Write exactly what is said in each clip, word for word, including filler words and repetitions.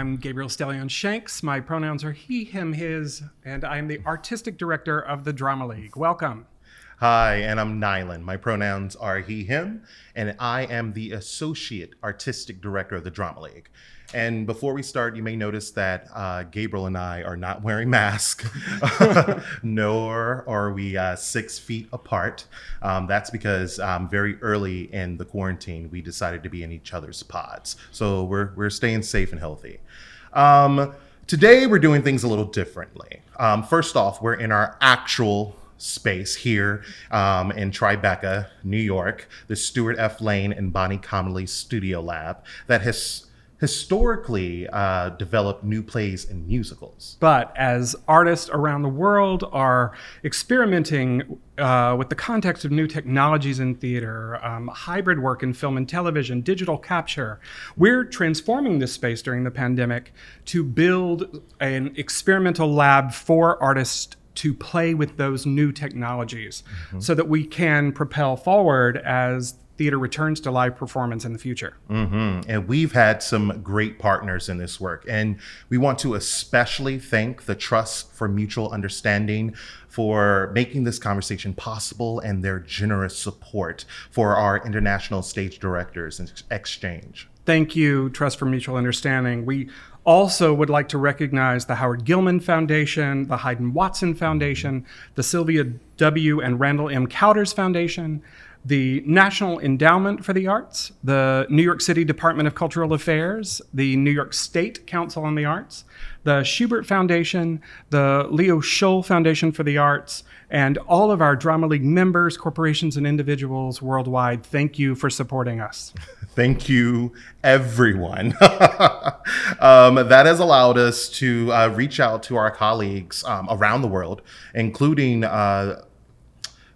I'm Gabriel Stallion Shanks. My pronouns are he, him, his, and I'm the artistic director of the Drama League. Welcome. Hi, and I'm Nylan. My pronouns are he, him, and I am the associate artistic director of the Drama League. And before we start, you may notice that uh, Gabriel and I are not wearing masks, nor are we uh, six feet apart. Um, that's because um, very early in the quarantine, we decided to be in each other's pods. So we're we're staying safe and healthy. Um, today, we're doing things a little differently. Um, first off, we're in our actual space here um, in Tribeca, New York, the Stuart F. Lane and Bonnie Comley Studio Lab that has historically uh, developed new plays and musicals. But as artists around the world are experimenting uh, with the context of new technologies in theater, um, hybrid work in film and television, digital capture, we're transforming this space during the pandemic to build an experimental lab for artists to play with those new technologies mm-hmm. so that we can propel forward as theater returns to live performance in the future. Mm-hmm. And we've had some great partners in this work. And we want to especially thank the Trust for Mutual Understanding for making this conversation possible and their generous support for our international stage directors and exchange. Thank you, Trust for Mutual Understanding. We also would like to recognize the Howard Gilman Foundation, the Hayden Watson Foundation, the Sylvia W. and Randall M. Cowders Foundation, the National Endowment for the Arts, the New York City Department of Cultural Affairs, the New York State Council on the Arts, the Schubert Foundation, the Leo Scholl Foundation for the Arts, and all of our Drama League members, corporations, and individuals worldwide. Thank you for supporting us. Thank you, everyone. um, that has allowed us to uh, reach out to our colleagues um, around the world, including uh,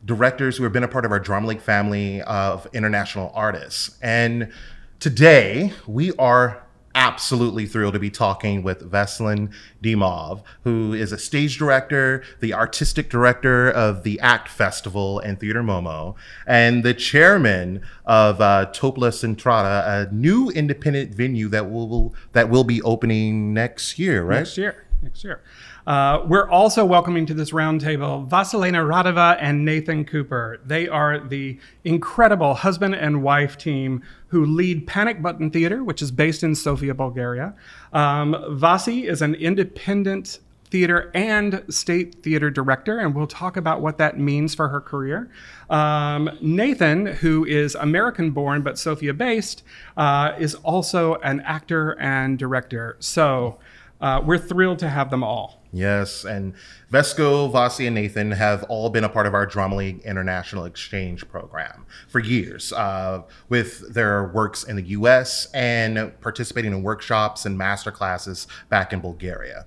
directors who have been a part of our Drama League family of international artists. And today we are absolutely thrilled to be talking with Veselin Dimov, who is a stage director, the artistic director of the A C T Festival and Theatre Momo, and the chairman of uh, Topla Centrada, a new independent venue that will that will be opening next year, right? Next year, next year. Uh, we're also welcoming to this roundtable Vasilena Radova and Nathan Cooper. They are the incredible husband and wife team who lead Panic Button Theater, which is based in Sofia, Bulgaria. Um, Vasi is an independent theater and state theater director, and we'll talk about what that means for her career. Um, Nathan, who is American-born but Sofia-based, uh, is also an actor and director. So uh, we're thrilled to have them all. Yes, and Vesco, Vasi, and Nathan have all been a part of our Drama League International Exchange Program for years, uh, with their works in the U S and participating in workshops and master classes back in Bulgaria.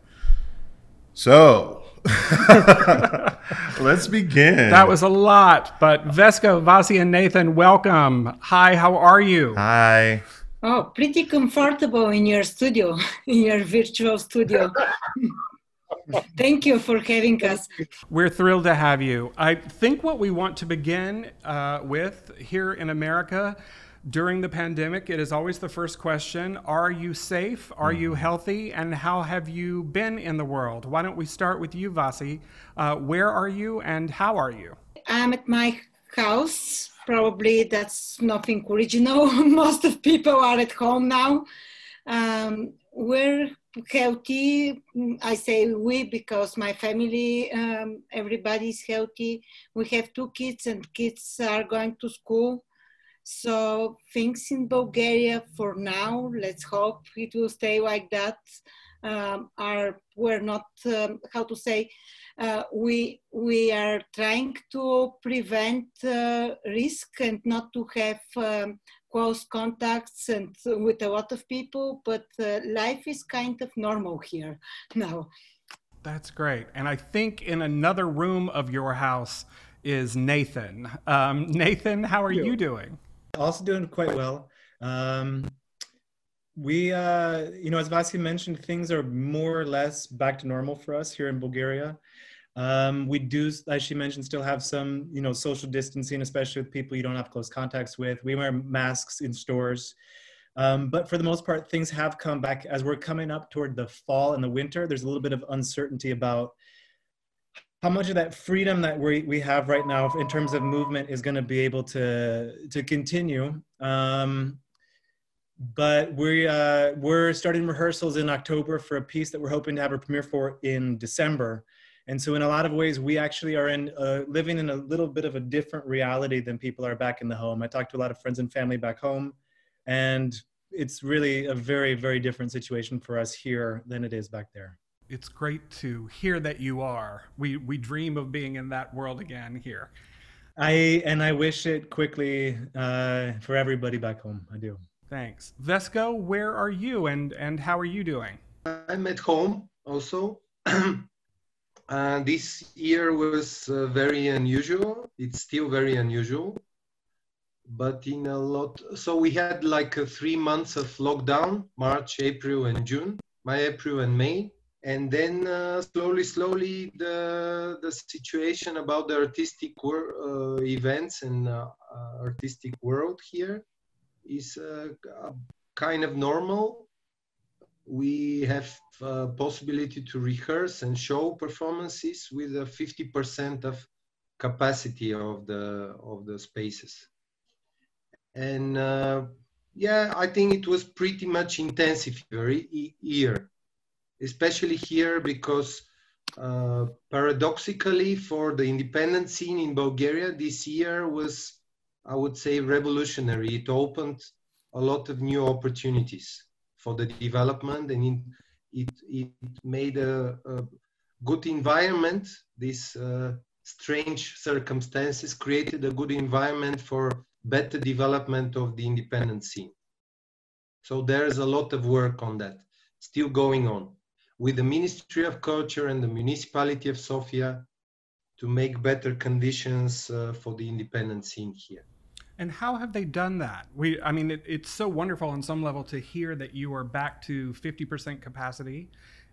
So, let's begin. That was a lot, but Vesco, Vasi, and Nathan, welcome. Hi, how are you? Hi. Oh, pretty comfortable in your studio, in your virtual studio. Thank you for having us. We're thrilled to have you. I think what we want to begin uh, with here in America during the pandemic, it is always the first question, are you safe? Are you healthy? And how have you been in the world? Why don't we start with you, Vasi? Uh, where are you and how are you? I'm at my house. Probably that's nothing original. Most of people are at home now. Um, we're healthy. I say we because my family, um, everybody's healthy. We have two kids and kids are going to school. So things in Bulgaria for now, let's hope it will stay like that. Um, are we're not, um, how to say, uh, we we are trying to prevent uh, risk and not to have um, close contacts and with a lot of people, but uh, life is kind of normal here now. That's great. And I think in another room of your house is Nathan. Um, Nathan, how are you. you doing? Also doing quite well. Um, we, uh, you know, as Vasi mentioned, things are more or less back to normal for us here in Bulgaria. Um, we do, as she mentioned, still have some, you know, social distancing, especially with people you don't have close contacts with. We wear masks in stores. Um, but for the most part, things have come back. As we're coming up toward the fall and the winter, there's a little bit of uncertainty about how much of that freedom that we, we have right now in terms of movement is going to be able to, to continue. Um, but we, uh, we're starting rehearsals in October for a piece that we're hoping to have a premiere for in December. And so in a lot of ways, we actually are in, uh, living in a little bit of a different reality than people are back in the home. I talked to a lot of friends and family back home, and it's really a very, very different situation for us here than it is back there. It's great to hear that you are. We we dream of being in that world again here. I and I wish it quickly uh, for everybody back home. I do. Thanks. Vesco, where are you and, and how are you doing? I'm at home also. uh, this year was uh, very unusual. It's still very unusual. But in a lot, so we had like uh, three months of lockdown, March, April, and June, my April and May. And then uh, slowly, slowly, the the situation about the artistic wor- uh, events and uh, uh, artistic world here is uh, kind of normal. We have uh, possibility to rehearse and show performances with a fifty percent of capacity of the of the spaces. And uh, yeah, I think it was pretty much intensive year. Especially here, because uh, paradoxically, for the independent scene in Bulgaria, this year was, I would say, revolutionary. It opened a lot of new opportunities for the development, and it it, it made a, a good environment. These uh, strange circumstances created a good environment for better development of the independent scene. So there's a lot of work on that still going on, with the Ministry of Culture and the Municipality of Sofia to make better conditions uh, for the independent scene here. And how have they done that? We, I mean, it, it's so wonderful on some level to hear that you are back to fifty percent capacity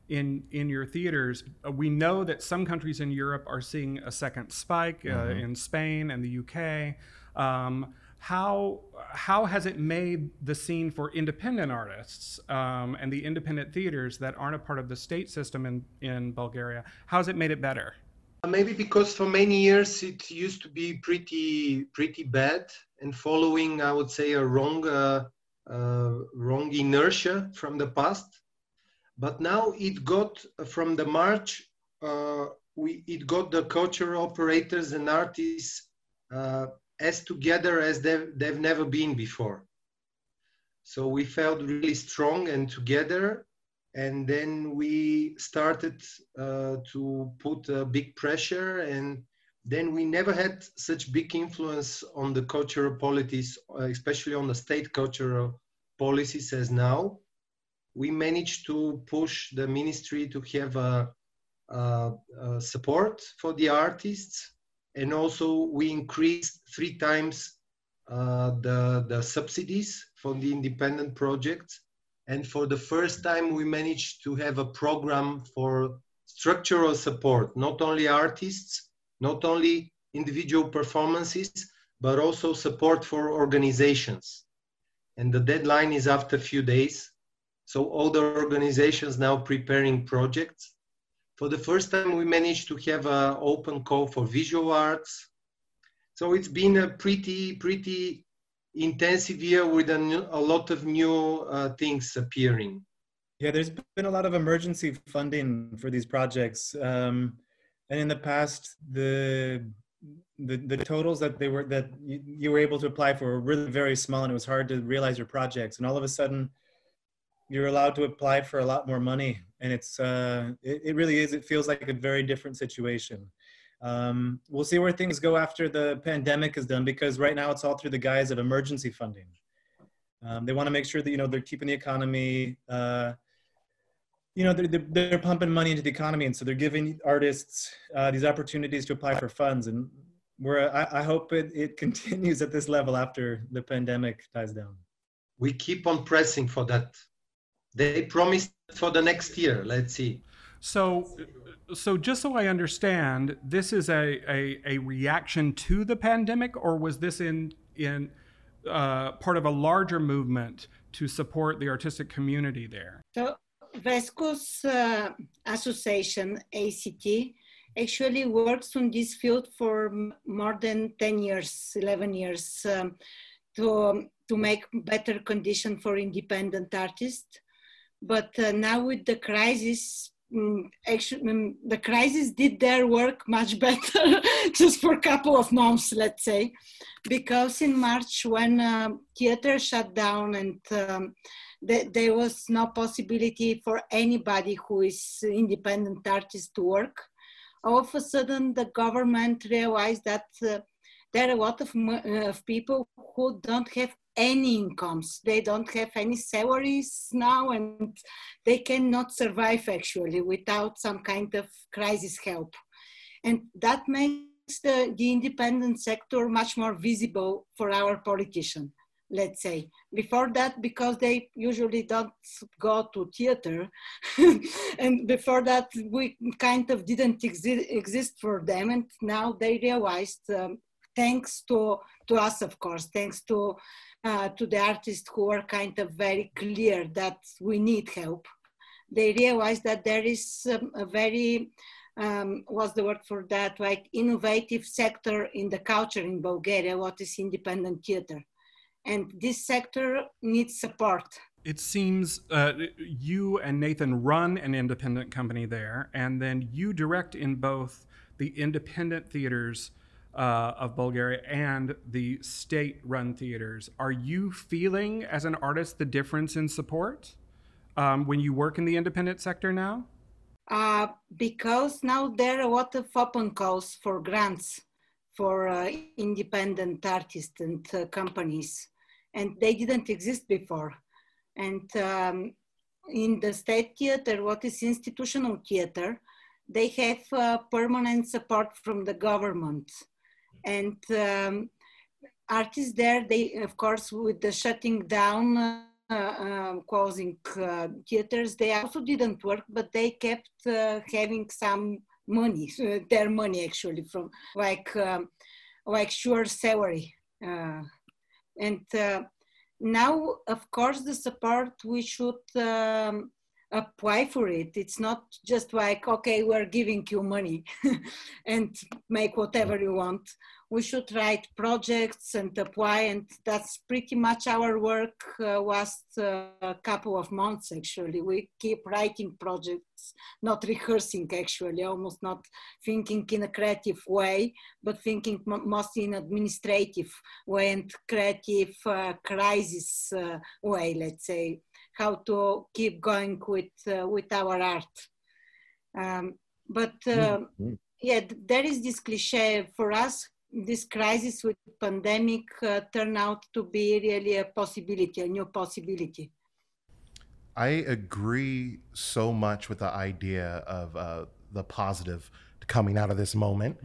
in, in your theaters. We know that some countries in Europe are seeing a second spike, mm-hmm. uh, in Spain and the U K. Um, How how has it made the scene for independent artists um, and the independent theaters that aren't a part of the state system in, in Bulgaria? How has it made it better? Maybe because for many years it used to be pretty pretty bad and following, I would say, a wrong uh, uh, wrong inertia from the past. But now it got from the March uh, we it got the cultural operators and artists. Uh, as together as they've, they've never been before. So we felt really strong and together, and then we started uh, to put a big pressure, and then we never had such big influence on the cultural policies, especially on the state cultural policies as now. We managed to push the ministry to have a, a, a support for the artists. And also we increased three times uh, the, the subsidies for the independent projects. And for the first time, we managed to have a program for structural support, not only artists, not only individual performances, but also support for organizations. And the deadline is after a few days. So all the organizations now preparing projects. For the first time, we managed to have an open call for visual arts. So it's been a pretty, pretty intensive year with a, new, a lot of new uh, things appearing. Yeah, there's been a lot of emergency funding for these projects. Um, and in the past, the, the the totals that they were that you, you were able to apply for were really very small, and it was hard to realize your projects. And all of a sudden, you're allowed to apply for a lot more money. And it's, uh, it, it really is, it feels like a very different situation. Um, we'll see where things go after the pandemic is done, because right now it's all through the guise of emergency funding. Um, they want to make sure that, you know, they're keeping the economy, uh, you know, they're, they're, they're pumping money into the economy. And so they're giving artists uh, these opportunities to apply for funds. And we're, I, I hope it, it continues at this level after the pandemic dies down. We keep on pressing for that. They promised for the next year. Let's see. So, so just so I understand, this is a, a, a reaction to the pandemic, or was this in in uh, part of a larger movement to support the artistic community there. So VESCO's uh, association, A C T, actually works on this field for more than ten years, eleven years, um, to, um, to make better condition for independent artists. But uh, now with the crisis, um, actually, um, the crisis did their work much better, just for a couple of months, let's say. Because in March, when uh, theater shut down and um, th- there was no possibility for anybody who is independent artist to work, all of a sudden, the government realized that uh, there are a lot of, uh, of people who don't have any incomes. They don't have any salaries now, and they cannot survive, actually, without some kind of crisis help. And that makes the, the independent sector much more visible for our politicians, let's say. Before that, because they usually don't go to theater, and before that, we kind of didn't exi- exist for them, and now they realized, um, thanks to, to us, of course, thanks to uh, to the artists who are kind of very clear that we need help, they realized that there is um, a very, um, what's the word for that, like innovative sector in the culture in Bulgaria, what is independent theater. And this sector needs support. It seems uh, you and Nathan run an independent company there, and then you direct in both the independent theaters uh, of Bulgaria and the state-run theaters. Are you feeling, as an artist, the difference in support um, when you work in the independent sector now? Uh, because now there are a lot of open calls for grants for uh, independent artists and uh, companies. And they didn't exist before. And um, in the state theater, what is institutional theater, they have uh, permanent support from the government. And um, artists there, they, of course, with the shutting down, uh, uh, closing uh, theaters, they also didn't work, but they kept uh, having some money, uh, their money actually, from like, um, like sure salary. Uh, and uh, now, of course, the support, we should um, apply for it. It's not just like, okay, we're giving you money and make whatever you want. We should write projects and apply, and that's pretty much our work uh, last uh, couple of months, actually. We keep writing projects, not rehearsing, actually, almost not thinking in a creative way, but thinking m- mostly in administrative way and creative uh, crisis uh, way, let's say, how to keep going with, uh, with our art. Um, but, uh, mm-hmm. yeah, there is this cliche for us. This crisis with pandemic uh, turned out to be really a possibility, a new possibility. I agree so much with the idea of uh, the positive coming out of this moment,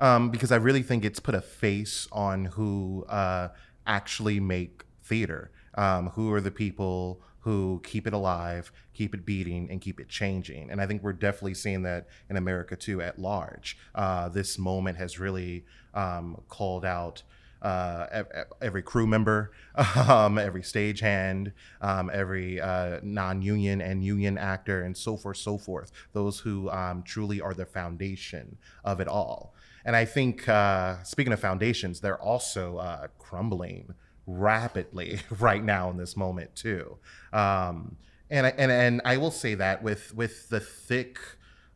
um, because I really think it's put a face on who uh, actually make theater, um, who are the people who keep it alive, keep it beating, and keep it changing. And I think we're definitely seeing that in America too, at large. Uh, this moment has really um, called out uh, every crew member, um, every stagehand, um, every uh, non-union and union actor, and so forth, so forth. Those who um, truly are the foundation of it all. And I think, uh, speaking of foundations, they're also uh, crumbling rapidly right now in this moment too, um, and and and I will say that with with the thick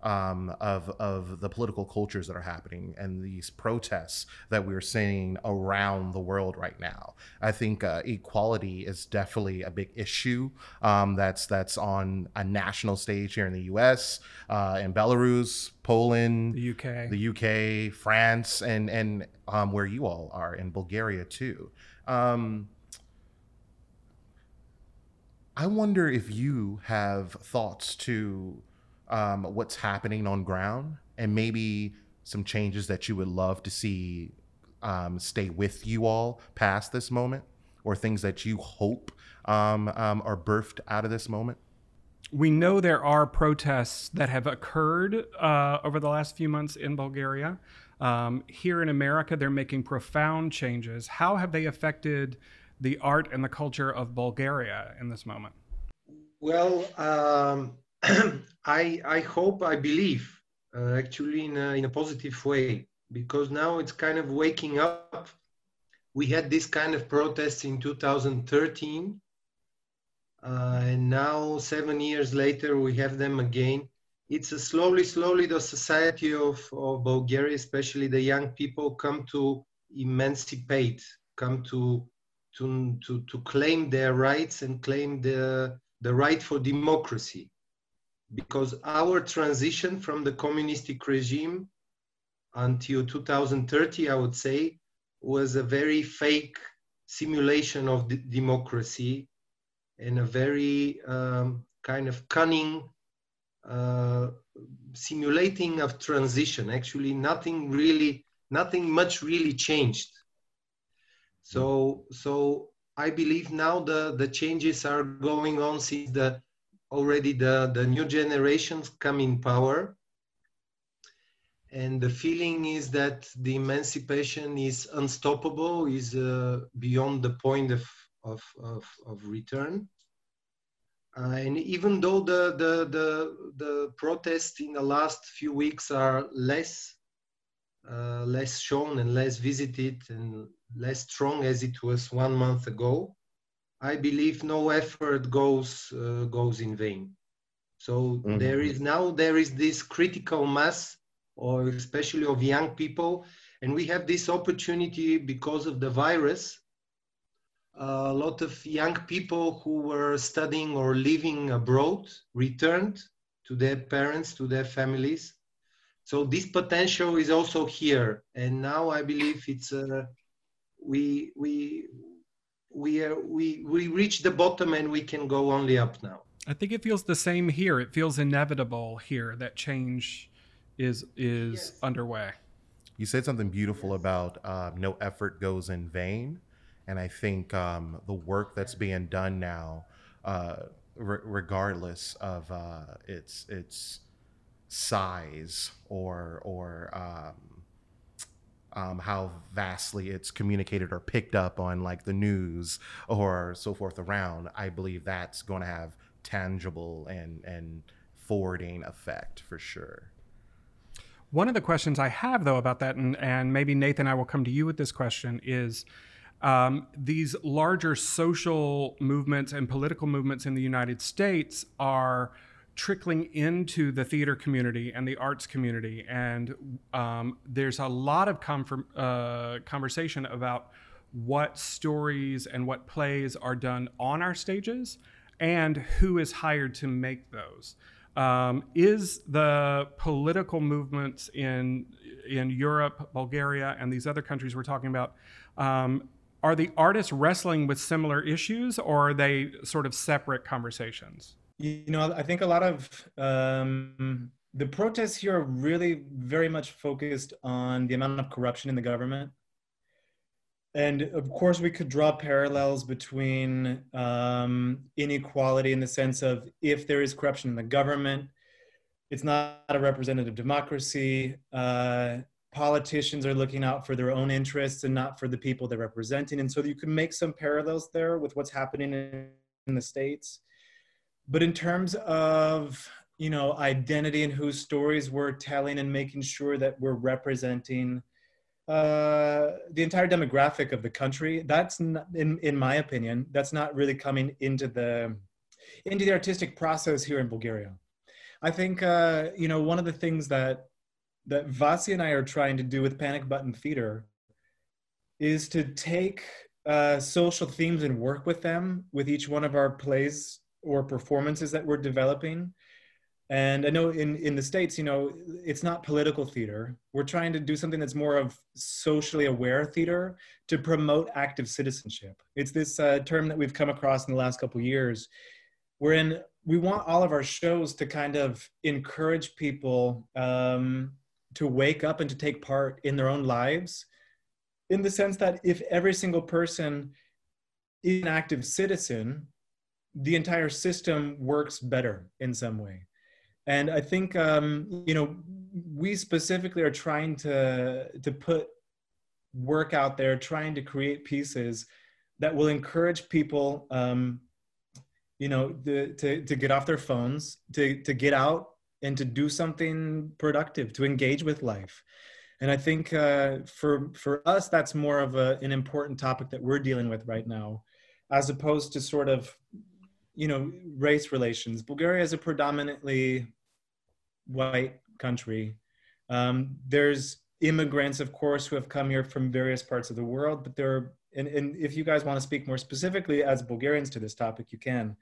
um, of of the political cultures that are happening and these protests that we're seeing around the world right now, I think uh, equality is definitely a big issue um, that's that's on a national stage here in the U S, uh, in Belarus, Poland, the U K, the U K, France, and and um, where you all are in Bulgaria too. Um, I wonder if you have thoughts to um, what's happening on ground and maybe some changes that you would love to see um, stay with you all past this moment, or things that you hope um, um, are birthed out of this moment. We know there are protests that have occurred uh, over the last few months in Bulgaria. Um, here in America, they're making profound changes. How have they affected the art and the culture of Bulgaria in this moment? Well, um, I, I hope, I believe, uh, actually, in a, in a positive way, because now it's kind of waking up. We had this kind of protests in two thousand thirteen, uh, and now seven years later, we have them again. It's a slowly, slowly the society of, of Bulgaria, especially the young people, come to emancipate, come to to to, to claim their rights and claim the the right for democracy. Because our transition from the communistic regime until two thousand thirty, I would say, was a very fake simulation of d- democracy and a very um, kind of cunning Uh, simulating of transition. Actually, nothing really, nothing much really changed. So, so I believe now the, the changes are going on since the already the, the new generations come in power. And the feeling is that the emancipation is unstoppable, is uh, beyond the point of, of, of, of return. Uh, and even though the, the, the, the protests in the last few weeks are less, uh, less shown and less visited and less strong as it was one month ago, I believe no effort goes, uh, goes in vain. So mm-hmm. there is now, there is this critical mass, or especially of young people. And we have this opportunity because of the virus. A lot of young people who were studying or living abroad returned to their parents, to their families. So this potential is also here. And now I believe it's uh, we we we are we we reach the bottom and we can go only up now. I think it feels the same here. It feels inevitable here that change is is yes. underway. You said something beautiful yes. about uh, no effort goes in vain. And I think um, the work that's being done now, uh, re- regardless of uh, its its size or or um, um, how vastly it's communicated or picked up on, like the news or so forth around, I believe that's going to have tangible and and forwarding effect for sure. One of the questions I have though about that, and, and maybe Nathan, I will come to you with this question is. Um, these larger social movements and political movements in the United States are trickling into the theater community and the arts community. And um, there's a lot of com- uh, conversation about what stories and what plays are done on our stages and who is hired to make those. Um, is the political movements in, in Europe, Bulgaria, and these other countries we're talking about, um, are the artists wrestling with similar issues, or are they sort of separate conversations? You know, I think a lot of um, the protests here are really very much focused on the amount of corruption in the government. And of course, we could draw parallels between um, inequality in the sense of if there is corruption in the government, it's not a representative democracy. Uh, Politicians are looking out for their own interests and not for the people they're representing. And so you can make some parallels there with what's happening in, in the States. But in terms of, you know, identity and whose stories we're telling and making sure that we're representing uh, the entire demographic of the country, that's not, in, in my opinion, that's not really coming into the, into the artistic process here in Bulgaria. I think, uh, you know, one of the things that that Vasi and I are trying to do with Panic Button Theater is to take uh, social themes and work with them with each one of our plays or performances that we're developing. And I know in, in the States, you know, it's not political theater. We're trying to do something that's more of socially aware theater to promote active citizenship. It's this uh, term that we've come across in the last couple of years, wherein we want all of our shows to kind of encourage people um, to wake up and to take part in their own lives, in the sense that if every single person is an active citizen, the entire system works better in some way. And I think, um, you know, we specifically are trying to, to put work out there, trying to create pieces that will encourage people, um, you know, the, to, to get off their phones, to, to get out and to do something productive, to engage with life. And I think uh, for, for us, that's more of a, an important topic that we're dealing with right now, as opposed to sort of, you know, race relations. Bulgaria is a predominantly white country. Um, there's immigrants, of course, who have come here from various parts of the world, but there are, and, and if you guys want to speak more specifically as Bulgarians to this topic, you can.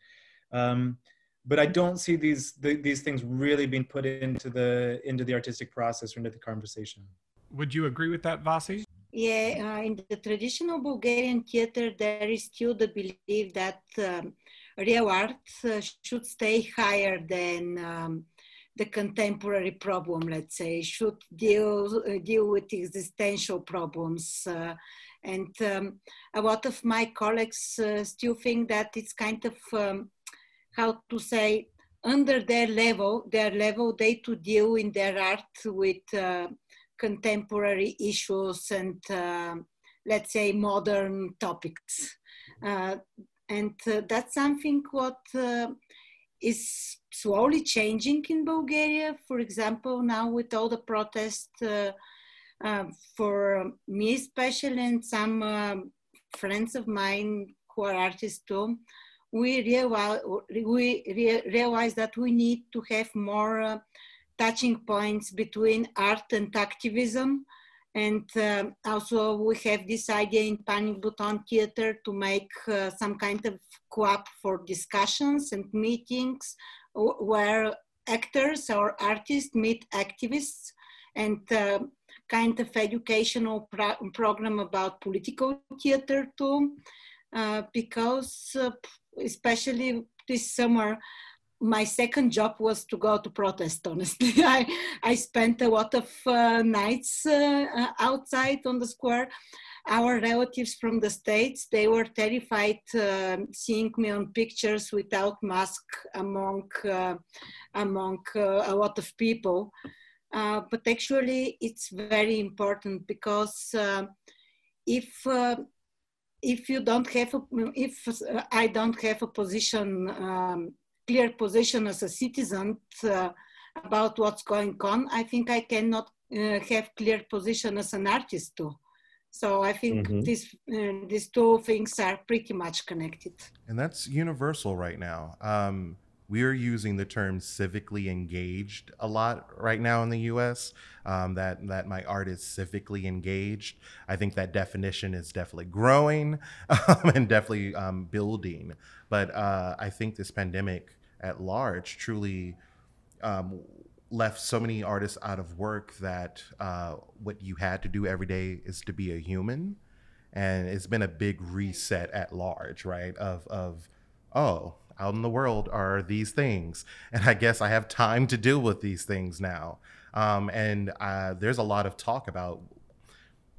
Um, but I don't see these, the, these things really being put into the, into the artistic process or into the conversation. Would you agree with that, Vasi? Yeah, uh, in the traditional Bulgarian theater, there is still the belief that um, real art uh, should stay higher than um, the contemporary problem, let's say. It should deal, uh, deal with existential problems. Uh, and um, a lot of my colleagues uh, still think that it's kind of, um, how to say, under their level, their level, they to deal in their art with uh, contemporary issues and, uh, let's say, modern topics. Uh, And uh, that's something what uh, is slowly changing in Bulgaria. For example, now with all the protests, uh, uh, for me especially and some uh, friends of mine who are artists too, we, reali we re realize that we need to have more uh, touching points between art and activism. And uh, also we have this idea in Panic Button Theater to make uh, some kind of club for discussions and meetings where actors or artists meet activists and uh, kind of educational pro program about political theater too. Uh, because uh, especially this summer, my second job was to go to protest, honestly. I, I spent a lot of uh, nights uh, outside on the square. Our relatives from the States, they were terrified uh, seeing me on pictures without mask among, uh, among uh, a lot of people. Uh, but actually it's very important because uh, if uh, if you don't have, a, if I don't have a position, um, clear position as a citizen uh, about what's going on, I think I cannot uh, have clear position as an artist too. So I think mm-hmm. this, uh, these two things are pretty much connected. And that's universal right now. Um, we're using the term civically engaged a lot right now in the U S, um, that, that my art is civically engaged. I think that definition is definitely growing um, and definitely um, building. But uh, I think this pandemic at large truly um, left so many artists out of work that uh, what you had to do every day is to be a human. And it's been a big reset at large, right? Of, of oh, out in the world are these things. And I guess I have time to deal with these things now. Um, and uh, there's a lot of talk about,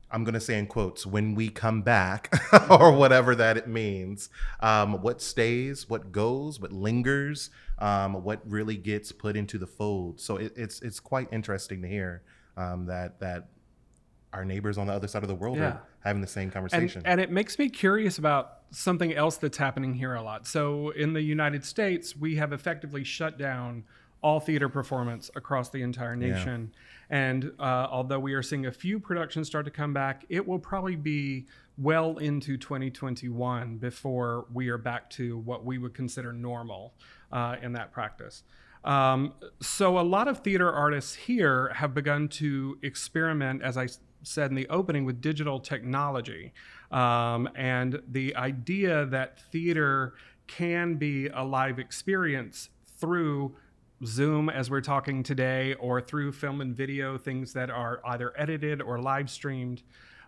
I'm going to say in quotes, when we come back or whatever that it means, um, what stays, what goes, what lingers, um, what really gets put into the fold. So it, it's it's quite interesting to hear um, that that our neighbors on the other side of the world yeah. are having the same conversation. And, and it makes me curious about something else that's happening here a lot. So in the United States, we have effectively shut down all theater performance across the entire nation. Yeah. And uh, although we are seeing a few productions start to come back, it will probably be well into twenty twenty-one before we are back to what we would consider normal uh, in that practice. Um, so a lot of theater artists here have begun to experiment, as I said in the opening, with digital technology. Um, and the idea that theater can be a live experience through Zoom, as we're talking today, or through film and video, things that are either edited or live streamed.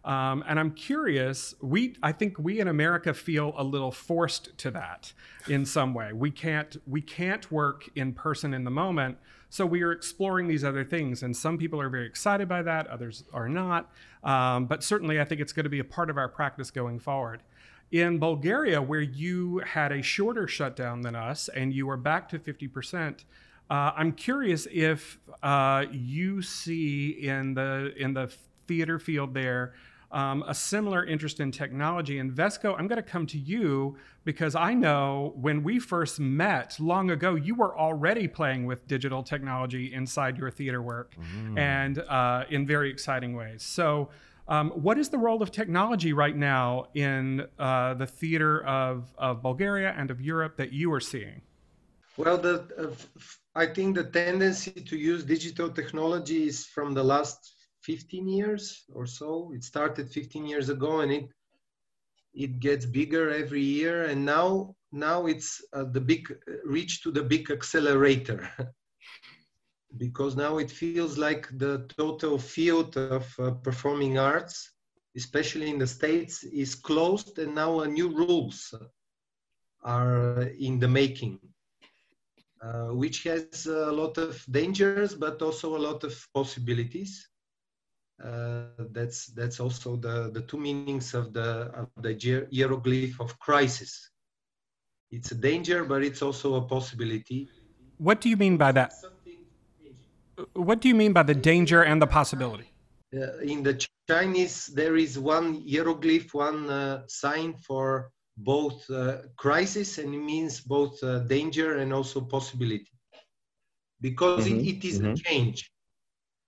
Um, and I'm curious, we, I think we in America feel a little forced to that in some way. We can't, we can't work in person in the moment. So we are exploring these other things. And some people are very excited by that. Others are not. Um, but certainly I think it's going to be a part of our practice going forward. In Bulgaria, where you had a shorter shutdown than us and you are back to fifty percent, Uh, I'm curious if uh, you see in the in the theater field there um, a similar interest in technology. And Vesco, I'm going to come to you because I know when we first met long ago, you were already playing with digital technology inside your theater work mm. and uh, in very exciting ways. So um, what is the role of technology right now in uh, the theater of, of Bulgaria and of Europe that you are seeing? Well, the, uh, f- I think the tendency to use digital technology is from the last fifteen years or so. It started fifteen years ago, and it it gets bigger every year. And now now it's uh, the big reach to the big accelerator, because now it feels like the total field of uh, performing arts, especially in the States, is closed, and now uh, new rules are in the making. Uh, which has a lot of dangers, but also a lot of possibilities. Uh, that's that's also the, the two meanings of the of the hieroglyph of crisis. It's a danger, but it's also a possibility. What do you mean by that? What do you mean by the danger and the possibility? Uh, in the Chinese, there is one hieroglyph, one uh, sign for both uh, crisis, and it means both uh, danger and also possibility, because mm-hmm. it, it is mm-hmm. a change.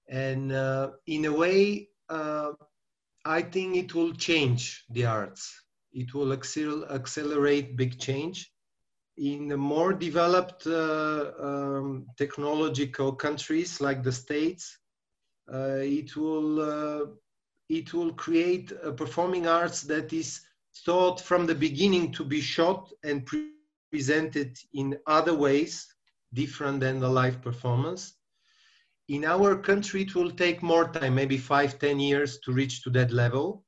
And uh, in a way, uh, I think it will change the arts. It will accel- accelerate big change. In the more developed uh, um, technological countries like the States, uh, it will uh, it will create a performing arts that is thought from the beginning to be shot and pre- presented in other ways, different than the live performance. In our country, it will take more time, maybe five, ten years to reach to that level.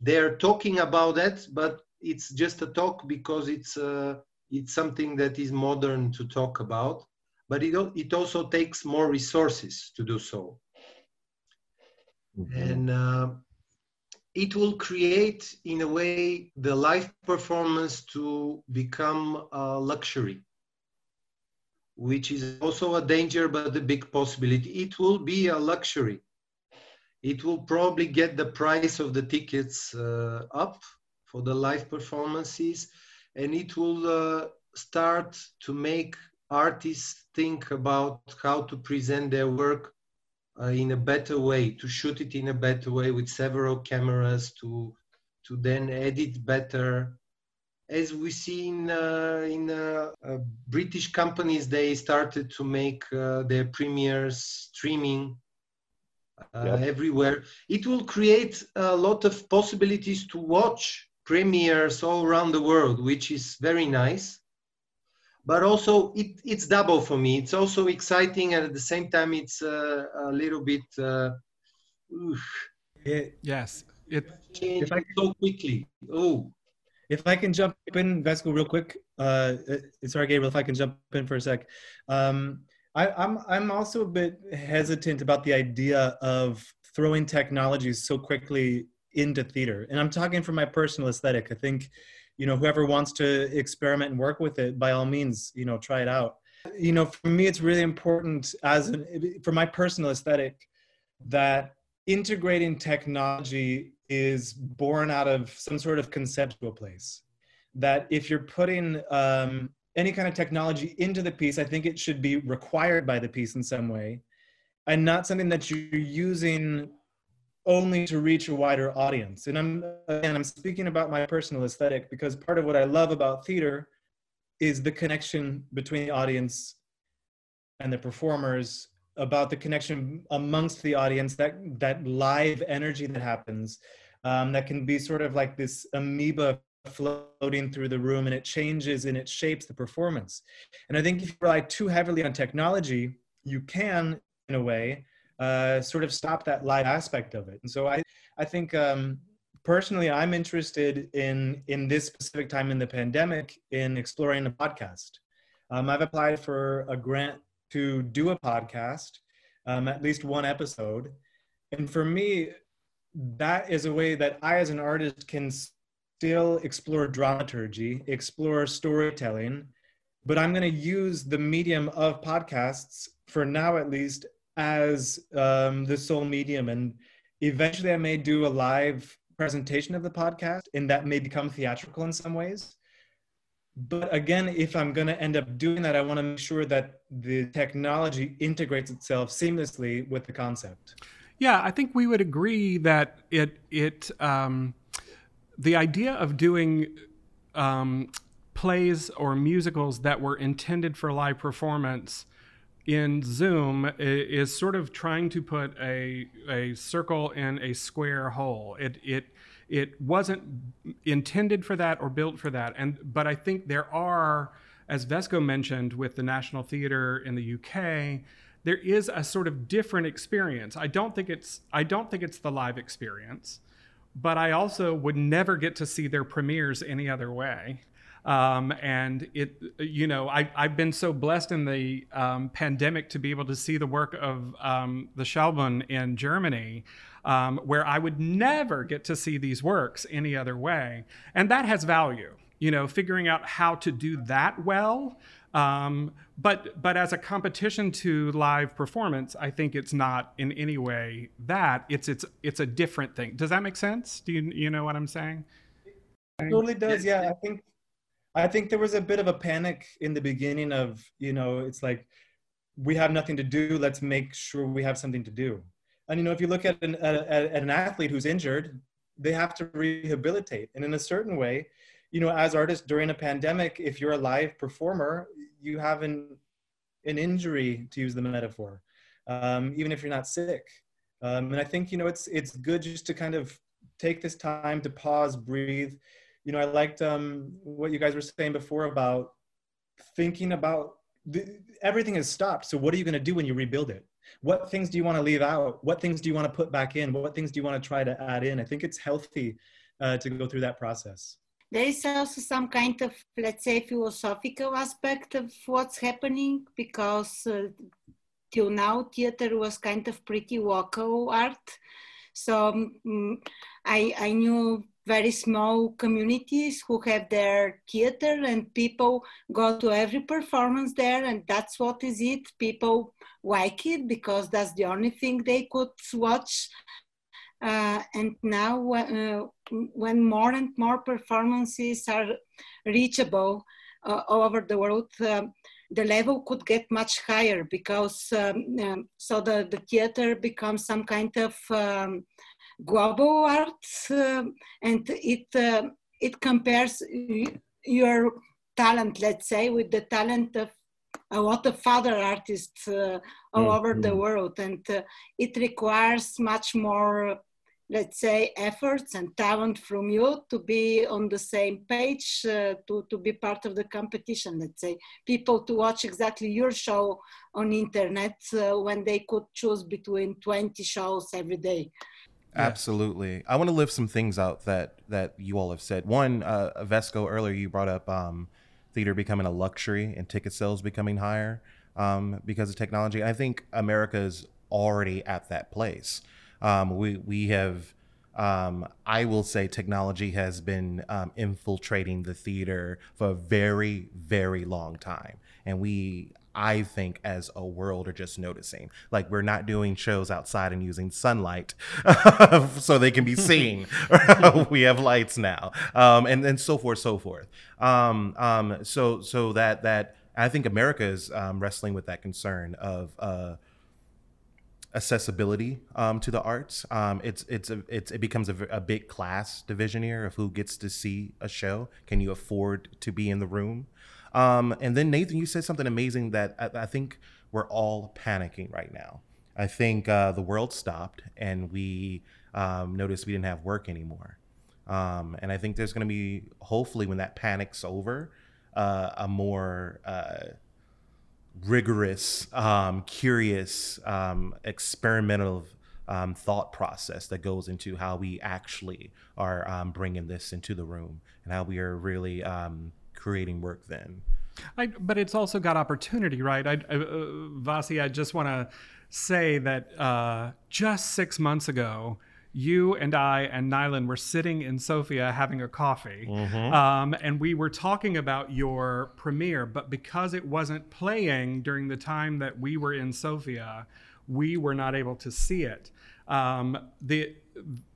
They're talking about that, but it's just a talk because it's uh, it's something that is modern to talk about, but it, it also takes more resources to do so. Mm-hmm. And uh, it will create, in a way, the live performance to become a luxury, which is also a danger, but a big possibility. It will be a luxury. It will probably get the price of the tickets uh, up for the live performances, and it will uh, start to make artists think about how to present their work Uh, in a better way, to shoot it in a better way with several cameras, to to then edit better. As we see in, uh, in uh, uh, British companies, they started to make uh, their premieres streaming uh, yeah. everywhere. It will create a lot of possibilities to watch premieres all around the world, which is very nice. But also, it, it's double for me. It's also exciting, and at the same time, it's uh, a little bit. Uh, it, yes, it changed so quickly. Oh, if I can jump in, Vesco, real quick. Uh, sorry, Gabriel, if I can jump in for a sec. Um, I, I'm I'm also a bit hesitant about the idea of throwing technologies so quickly into theater, and I'm talking from my personal aesthetic. I think, you know, whoever wants to experiment and work with it, by all means, you know, try it out. You know, for me, it's really important as an, for my personal aesthetic, that integrating technology is born out of some sort of conceptual place. That if you're putting um, any kind of technology into the piece, I think it should be required by the piece in some way, and not something that you're using only to reach a wider audience. And I'm and I'm speaking about my personal aesthetic, because part of what I love about theater is the connection between the audience and the performers, about the connection amongst the audience, that that live energy that happens, um, that can be sort of like this amoeba floating through the room, and it changes and it shapes the performance. And I think if you rely too heavily on technology, you can, in a way, Uh, sort of stop that live aspect of it. And so I, I think um, personally, I'm interested in, in this specific time in the pandemic, in exploring a podcast. Um, I've applied for a grant to do a podcast, um, at least one episode. And for me, that is a way that I, as an artist, can still explore dramaturgy, explore storytelling, but I'm going to use the medium of podcasts, for now at least, as um, the sole medium. And eventually I may do a live presentation of the podcast, and that may become theatrical in some ways. But again, if I'm going to end up doing that, I want to make sure that the technology integrates itself seamlessly with the concept. Yeah, I think we would agree that it, it um, the idea of doing um, plays or musicals that were intended for live performance in Zoom is sort of trying to put a a circle in a square hole. It it it wasn't intended for that or built for that. And but I think there are, as Vesco mentioned, with the National Theatre in the U K, there is a sort of different experience. I don't think it's I don't think it's the live experience, but I also would never get to see their premieres any other way. Um, and it, you know, I, I've been so blessed in the um, pandemic to be able to see the work of um, the Schaubühne in Germany, um, where I would never get to see these works any other way. And that has value, you know, figuring out how to do that well. Um, but but as a competition to live performance, I think it's not in any way that. It's it's it's a different thing. Does that make sense? Do you you know what I'm saying? It totally does. Yeah, I think. I think there was a bit of a panic in the beginning of, you know, it's like, we have nothing to do, let's make sure we have something to do. And, you know, if you look at an, at, at an athlete who's injured, they have to rehabilitate. And in a certain way, you know, as artists during a pandemic, if you're a live performer, you have an, an injury, to use the metaphor, um, even if you're not sick. Um, and I think, you know, it's, it's good just to kind of take this time to pause, breathe. You know, I liked um, what you guys were saying before about thinking about the, everything has stopped. So what are you going to do when you rebuild it? What things do you want to leave out? What things do you want to put back in? What things do you want to try to add in? I think it's healthy uh, to go through that process. There is also some kind of, let's say, philosophical aspect of what's happening, because uh, till now theater was kind of pretty local art. So um, I, I knew very small communities who have their theater, and people go to every performance there, and that's what is it. People like it because that's the only thing they could watch. Uh, and now uh, when more and more performances are reachable uh, all over the world, uh, the level could get much higher, because um, um, so the, the theater becomes some kind of um, global arts, uh, and it uh, it compares your talent, let's say, with the talent of a lot of other artists uh, all mm-hmm. over the world, and uh, it requires much more, let's say, efforts and talent from you to be on the same page, uh, to, to be part of the competition, let's say. People to watch exactly your show on internet uh, when they could choose between twenty shows every day. Absolutely. I want to lift some things out that that you all have said. One, uh, Vesco, earlier you brought up um, theater becoming a luxury and ticket sales becoming higher um, because of technology. I think America is already at that place. Um, we, we have, um, I will say technology has been um, infiltrating the theater for a very, very long time. And we... I think as a world are just noticing, like, we're not doing shows outside and using sunlight so they can be seen. We have lights now, um, and then so forth, so forth. Um, um, so, so that that I think America is um, wrestling with that concern of uh, accessibility um, to the arts. Um, it's it's a, it's it becomes a, a big class division here of who gets to see a show. Can you afford to be in the room? Um, and then, Nathan, you said something amazing that I, I think we're all panicking right now. I think uh, the world stopped and we um, noticed we didn't have work anymore. Um, and I think there's going to be, hopefully when that panic's over, uh, a more uh, rigorous, um, curious, um, experimental um, thought process that goes into how we actually are um, bringing this into the room and how we are really... Um, creating work then. I, but it's also got opportunity, right? I, I, uh, Vasi, I just want to say that uh, just six months ago, you and I and Nylan were sitting in Sofia having a coffee, mm-hmm. um, and we were talking about your premiere, but because it wasn't playing during the time that we were in Sofia, we were not able to see it. Um, the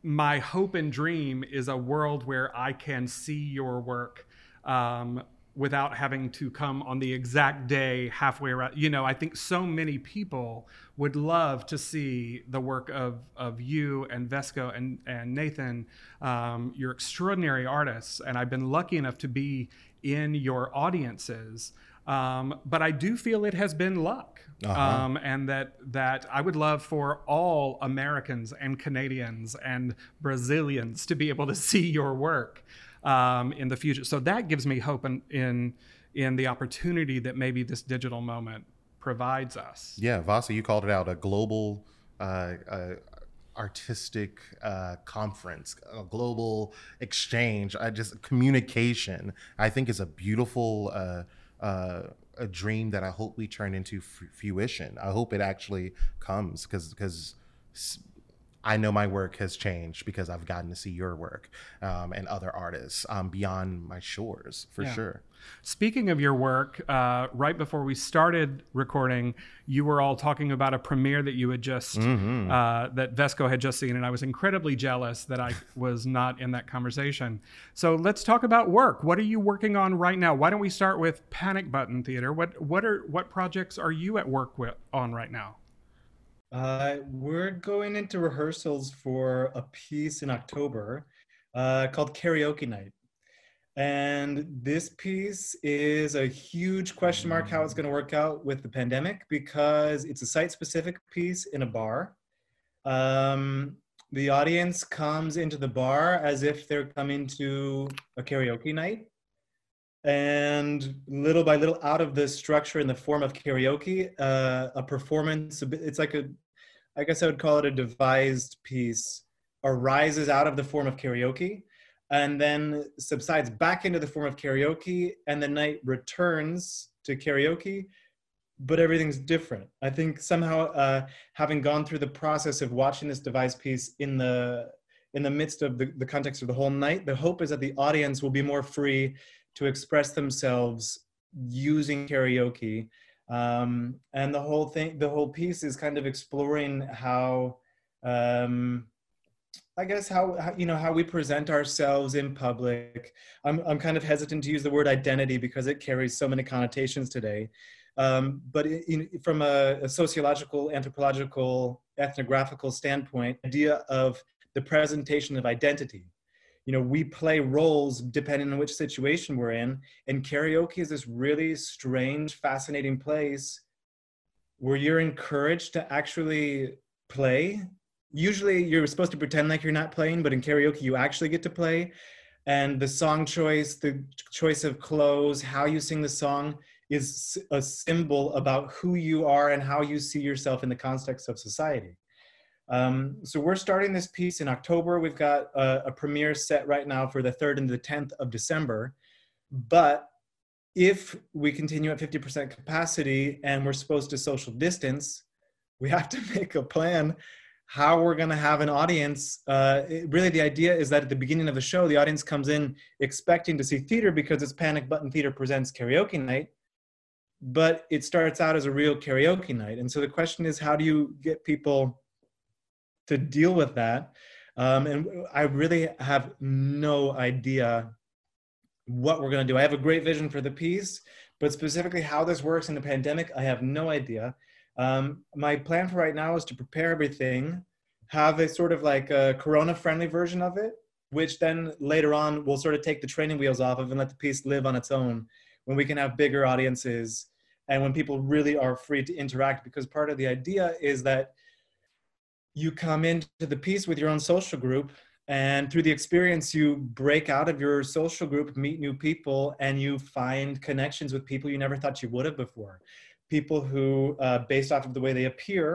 my hope and dream is a world where I can see your work um, without having to come on the exact day halfway around. You know, I think so many people would love to see the work of, of you and Vesco and, and Nathan. Um, you're extraordinary artists, and I've been lucky enough to be in your audiences. Um, but I do feel it has been luck, uh-huh. um, and that that I would love for all Americans and Canadians and Brazilians to be able to see your work um, in the future. So that gives me hope in, in in the opportunity that maybe this digital moment provides us. Yeah, Vasa, you called it out, a global uh, uh, artistic uh, conference, a global exchange, uh, just communication. I think is a beautiful. Uh, Uh, a dream that I hope we turn into f- fruition. I hope it actually comes because because I know my work has changed because I've gotten to see your work um, and other artists um, beyond my shores, for yeah. sure. Speaking of your work, uh, right before we started recording, you were all talking about a premiere that you had just, mm-hmm. uh, that Vesco had just seen, and I was incredibly jealous that I was not in that conversation. So let's talk about work. What are you working on right now? Why don't we start with Panic Button Theater? What what are what projects are you at work with, on right now? Uh, we're going into rehearsals for a piece in October uh, called Karaoke Night. And this piece is a huge question mark how it's going to work out with the pandemic because it's a site-specific piece in a bar. Um, the audience comes into the bar as if they're coming to a karaoke night. And little by little, out of the structure in the form of karaoke, uh, a performance, it's like a, I guess I would call it a devised piece, arises out of the form of karaoke. And then subsides back into the form of karaoke, and the night returns to karaoke, but everything's different. I think somehow uh, having gone through the process of watching this devised piece in the in the midst of the, the context of the whole night, the hope is that the audience will be more free to express themselves using karaoke. Um, and the whole thing, the whole piece is kind of exploring how, um, I guess how, how you know how we present ourselves in public. I'm I'm kind of hesitant to use the word identity because it carries so many connotations today. Um, but in, from a, a sociological, anthropological, ethnographical standpoint, idea of the presentation of identity. You know, we play roles depending on which situation we're in, and karaoke is this really strange, fascinating place where you're encouraged to actually play. Usually you're supposed to pretend like you're not playing, but in karaoke you actually get to play. And the song choice, the choice of clothes, how you sing the song is a symbol about who you are and how you see yourself in the context of society. Um, so we're starting this piece in October. We've got a, a premiere set right now for the third and the tenth of December. But if we continue at fifty percent capacity and we're supposed to social distance, we have to make a plan how we're going to have an audience. Uh, it, really, the idea is that at the beginning of the show, the audience comes in expecting to see theater because it's Panic Button Theater Presents Karaoke Night, but it starts out as a real karaoke night. And so the question is, how do you get people to deal with that? Um, and I really have no idea what we're going to do. I have a great vision for the piece, but specifically how this works in the pandemic, I have no idea. Um, my plan for right now is to prepare everything, have a sort of like a corona-friendly version of it, which then later on we'll sort of take the training wheels off of and let the piece live on its own when we can have bigger audiences and when people really are free to interact, because part of the idea is that you come into the piece with your own social group, and through the experience you break out of your social group, meet new people, and you find connections with people you never thought you would have before. People who, uh, based off of the way they appear,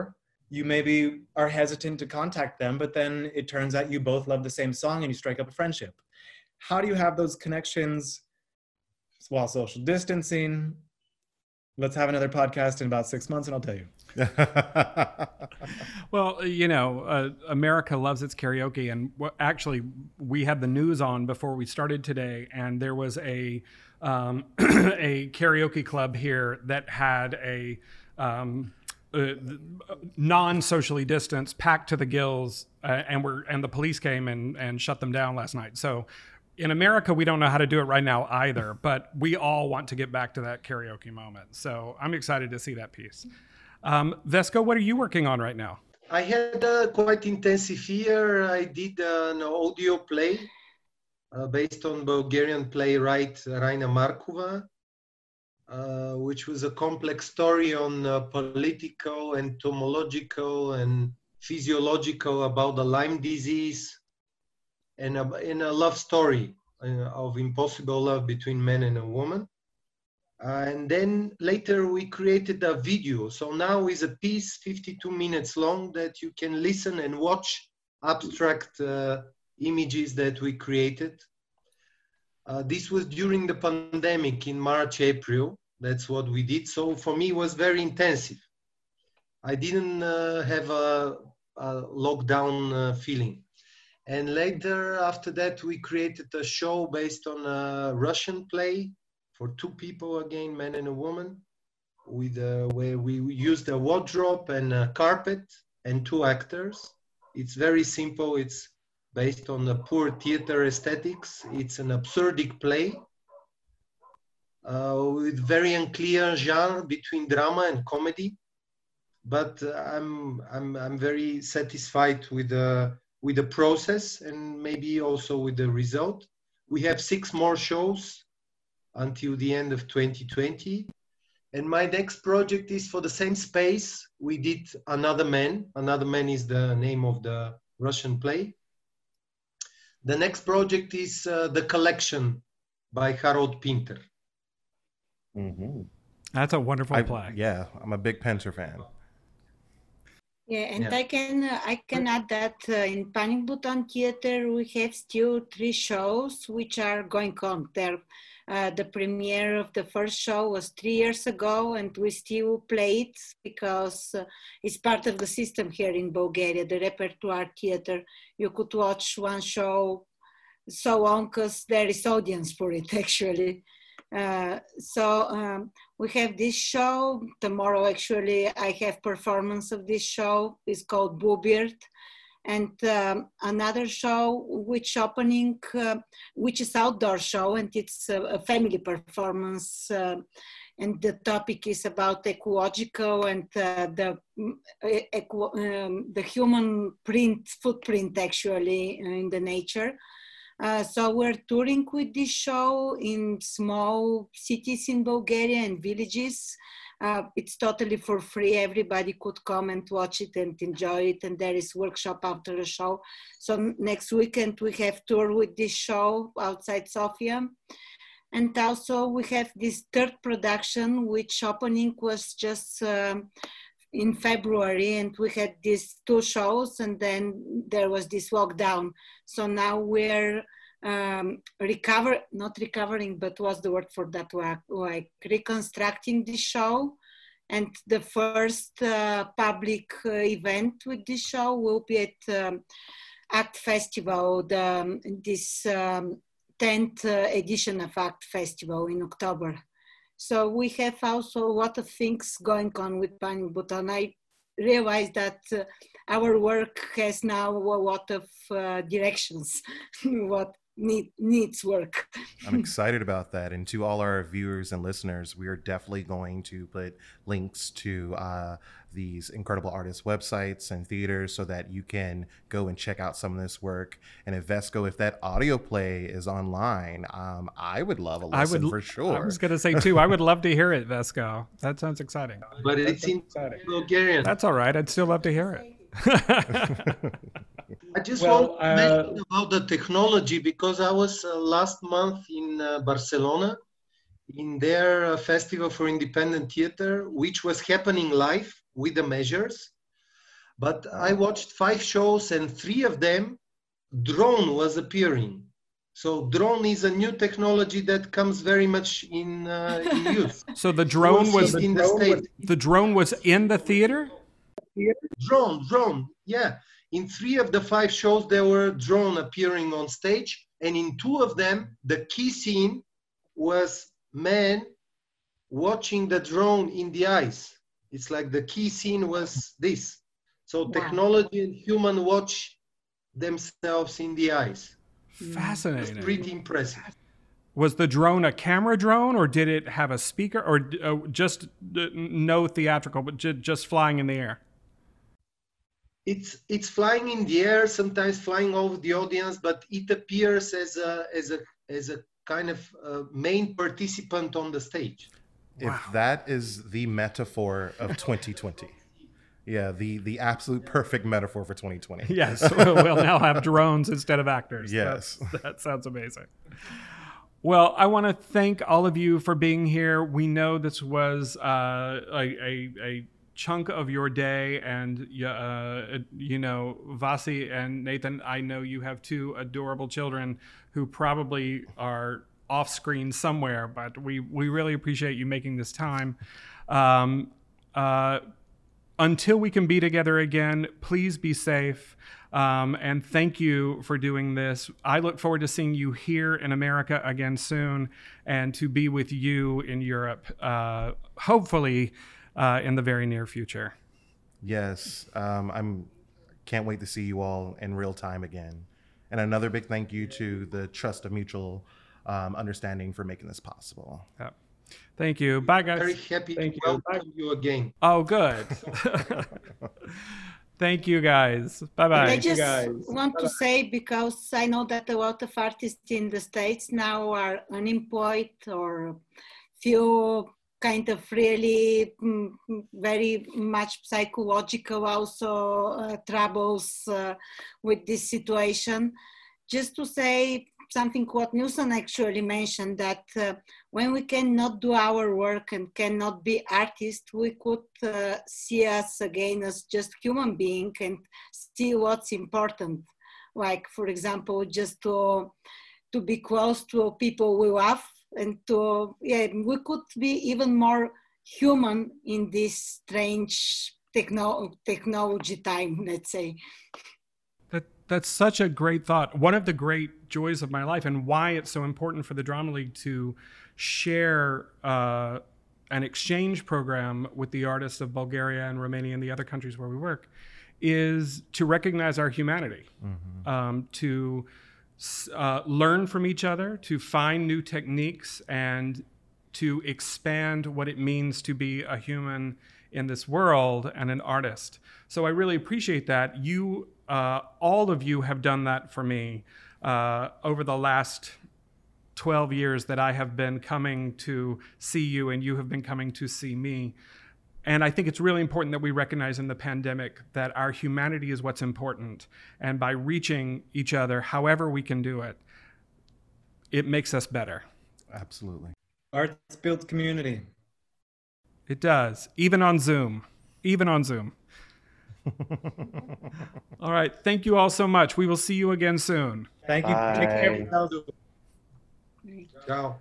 you maybe are hesitant to contact them, but then it turns out you both love the same song and you strike up a friendship. How do you have those connections while social distancing? Let's have another podcast in about six months and I'll tell you. Well, you know, uh, America loves its karaoke. And w- actually, we had the news on before we started today. And there was a um, a karaoke club here that had a um, uh, non-socially distanced, packed to the gills. Uh, and we're, and the police came and, and shut them down last night. So in America, we don't know how to do it right now either, but we all want to get back to that karaoke moment. So I'm excited to see that piece. Um, Vesco, what are you working on right now? I had a quite intensive year. I did an audio play uh, based on Bulgarian playwright Raina Markova, uh, which was a complex story on uh, political, entomological, and physiological about the Lyme disease. And a, and a love story uh, of impossible love between man and a woman. Uh, and then later we created a video. So now is a piece, fifty-two minutes long, that you can listen and watch abstract uh, images that we created. Uh, this was during the pandemic in March, April. That's what we did. So for me, it was very intensive. I didn't uh, have a, a lockdown uh, feeling. And later, after that, we created a show based on a Russian play for two people, again, man and a woman, with uh, where we used a wardrobe and a carpet and two actors. It's very simple. It's based on the poor theater aesthetics. It's an absurdic play uh, with very unclear genre between drama and comedy. But uh, I'm I'm I'm very satisfied with the. Uh, with the process and maybe also with the result. We have six more shows until the end of twenty twenty. And my next project is for the same space. We did Another Man. Another Man is the name of the Russian play. The next project is uh, The Collection by Harold Pinter. Mm-hmm. That's a wonderful I, play. Yeah, I'm a big Pinter fan. Yeah, and yeah. I can uh, I can add that uh, in Panic Button Theater we have still three shows which are going on there. Uh, the premiere of the first show was three years ago, and we still play it because uh, it's part of the system here in Bulgaria, the repertoire theater. You could watch one show so on because there is audience for it actually. Uh, so um, we have this show tomorrow. Actually, I have performance of this show. It's called Bluebeard, and um, another show which opening, uh, which is outdoor show, and it's a, a family performance. Uh, and the topic is about ecological and uh, the eco- um, the human print footprint actually in the nature. Uh, so we're touring with this show in small cities in Bulgaria and villages. Uh, it's totally for free. Everybody could come and watch it and enjoy it. And there is workshop after the show. So next weekend we have tour with this show outside Sofia. And also we have this third production, which opening was just uh, in February, and we had these two shows, and then there was this lockdown. So now we're um, recover, not recovering, but what's the word for that? Like reconstructing the show, and the first uh, public uh, event with this show will be at um, A C T Festival, the, um, this um, tenth uh, edition of A C T Festival in October. So we have also a lot of things going on with Panic Button. I realized that uh, our work has now a lot of uh, directions, what need, needs work. I'm excited about that. And to all our viewers and listeners, we are definitely going to put links to uh, these incredible artists' websites and theaters so that you can go and check out some of this work. And if Vesco, if that audio play is online, um, I would love a listen I would, for sure. I was going to say too, I would love to hear it, Vesco. That sounds exciting. But it seems Bulgarian. That's all right. I'd still love to hear it. I just well, want to uh, mention about the technology because I was uh, last month in uh, Barcelona in their uh, Festival for Independent Theater, which was happening live with the measures, but I watched five shows and three of them, drone was appearing. So drone is a new technology that comes very much in, uh, in use. So the drone was in the state. The drone was in the theater? Drone, drone, yeah. In three of the five shows, there were drone appearing on stage. And in two of them, the key scene was men watching the drone in the eyes. It's like the key scene was this. So technology and human watch themselves in the eyes. Fascinating. It's pretty impressive. Was the drone a camera drone, or did it have a speaker, or uh, just uh, no theatrical, but j- just flying in the air? It's it's flying in the air, sometimes flying over the audience, but it appears as a as a as a kind of uh, main participant on the stage. If wow. That is the metaphor of twenty twenty. Yeah, the, the absolute perfect metaphor for twenty twenty. Yes, we'll now have drones instead of actors. Yes. That's, that sounds amazing. Well, I want to thank all of you for being here. We know this was uh, a, a a chunk of your day, and uh, you know, Vasi and Nathan, I know you have two adorable children who probably are off screen somewhere, but we, we really appreciate you making this time. Um, uh, Until we can be together again, please be safe. Um, and thank you for doing this. I look forward to seeing you here in America again soon, and to be with you in Europe, uh, hopefully uh, in the very near future. Yes, um, I'm can't wait to see you all in real time again. And another big thank you to the Trust of Mutual um, Understanding for making this possible. Yep. Thank you. Bye, guys. Very happy Thank to you. welcome Bye. you again. Oh, good. Thank you, guys. Bye-bye. I just want Bye-bye. to say, because I know that a lot of artists in the States now are unemployed or feel kind of really mm, very much psychological also uh, troubles uh, with this situation. Just to say, something what Nielsen actually mentioned, that uh, when we cannot do our work and cannot be artists, we could uh, see us again as just human being and see what's important. Like, for example, just to to be close to people we love, and to yeah, we could be even more human in this strange techno- technology time, let's say. That's such a great thought. One of the great joys of my life, and why it's so important for the Drama League to share uh, an exchange program with the artists of Bulgaria and Romania and the other countries where we work, is to recognize our humanity, mm-hmm. um, to uh, learn from each other, to find new techniques, and to expand what it means to be a human in this world and an artist. So I really appreciate that. You... Uh, all of you have done that for me uh, over the last twelve years that I have been coming to see you, and you have been coming to see me. And I think it's really important that we recognize in the pandemic that our humanity is what's important. And by reaching each other, however we can do it, it makes us better. Absolutely. Arts builds community. It does, even on Zoom, even on Zoom. All right. Thank you all so much. We will see you again soon. Thank you. Bye. Take care. Ciao.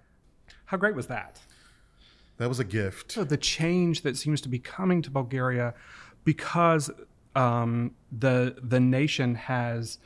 How great was that? That was a gift. So the change that seems to be coming to Bulgaria, because um, the the nation has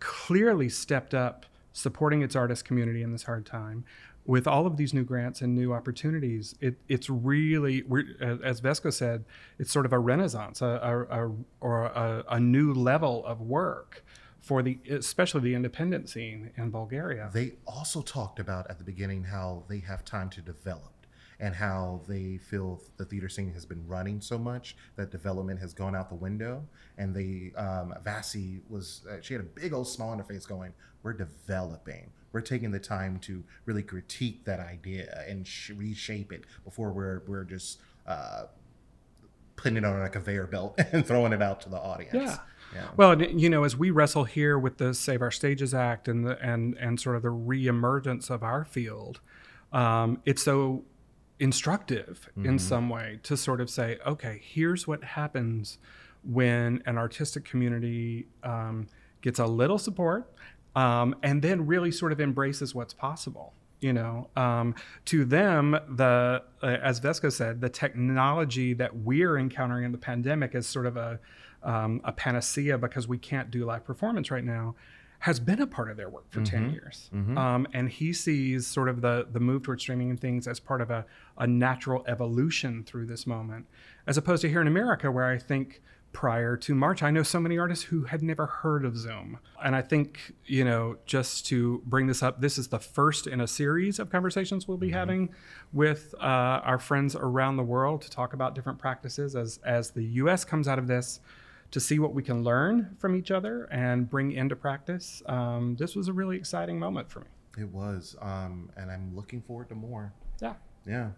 clearly stepped up supporting its artist community in this hard time. With all of these new grants and new opportunities, it, it's really, we're, as Vesco said, it's sort of a renaissance, a, a, a, or a, a new level of work for the, especially the independent scene in Bulgaria. They also talked about at the beginning how they have time to develop, and how they feel the theater scene has been running so much that development has gone out the window. And they, um, Vasi was, uh, she had a big old smile on her face going, we're developing. We're taking the time to really critique that idea and sh- reshape it before we're we're just uh, putting it on a conveyor belt and throwing it out to the audience. Yeah. Yeah. Well, you know, as we wrestle here with the Save Our Stages Act and the, and and sort of the reemergence of our field, um, it's so instructive mm-hmm. in some way to sort of say, okay, here's what happens when an artistic community um, gets a little support. um, and then really sort of embraces what's possible. You know, um, to them, the uh, as Vesca said, the technology that we're encountering in the pandemic is sort of a um, a panacea because we can't do live performance right now, has been a part of their work for mm-hmm. ten years. Mm-hmm. Um, and he sees sort of the the move towards streaming and things as part of a, a natural evolution through this moment, as opposed to here in America, where I think prior to March, I know so many artists who had never heard of Zoom. And I think, you know, just to bring this up, this is the first in a series of conversations we'll be mm-hmm. having with uh, our friends around the world to talk about different practices as as the U S comes out of this, to see what we can learn from each other and bring into practice. Um, this was a really exciting moment for me. It was, um, and I'm looking forward to more. Yeah. Yeah.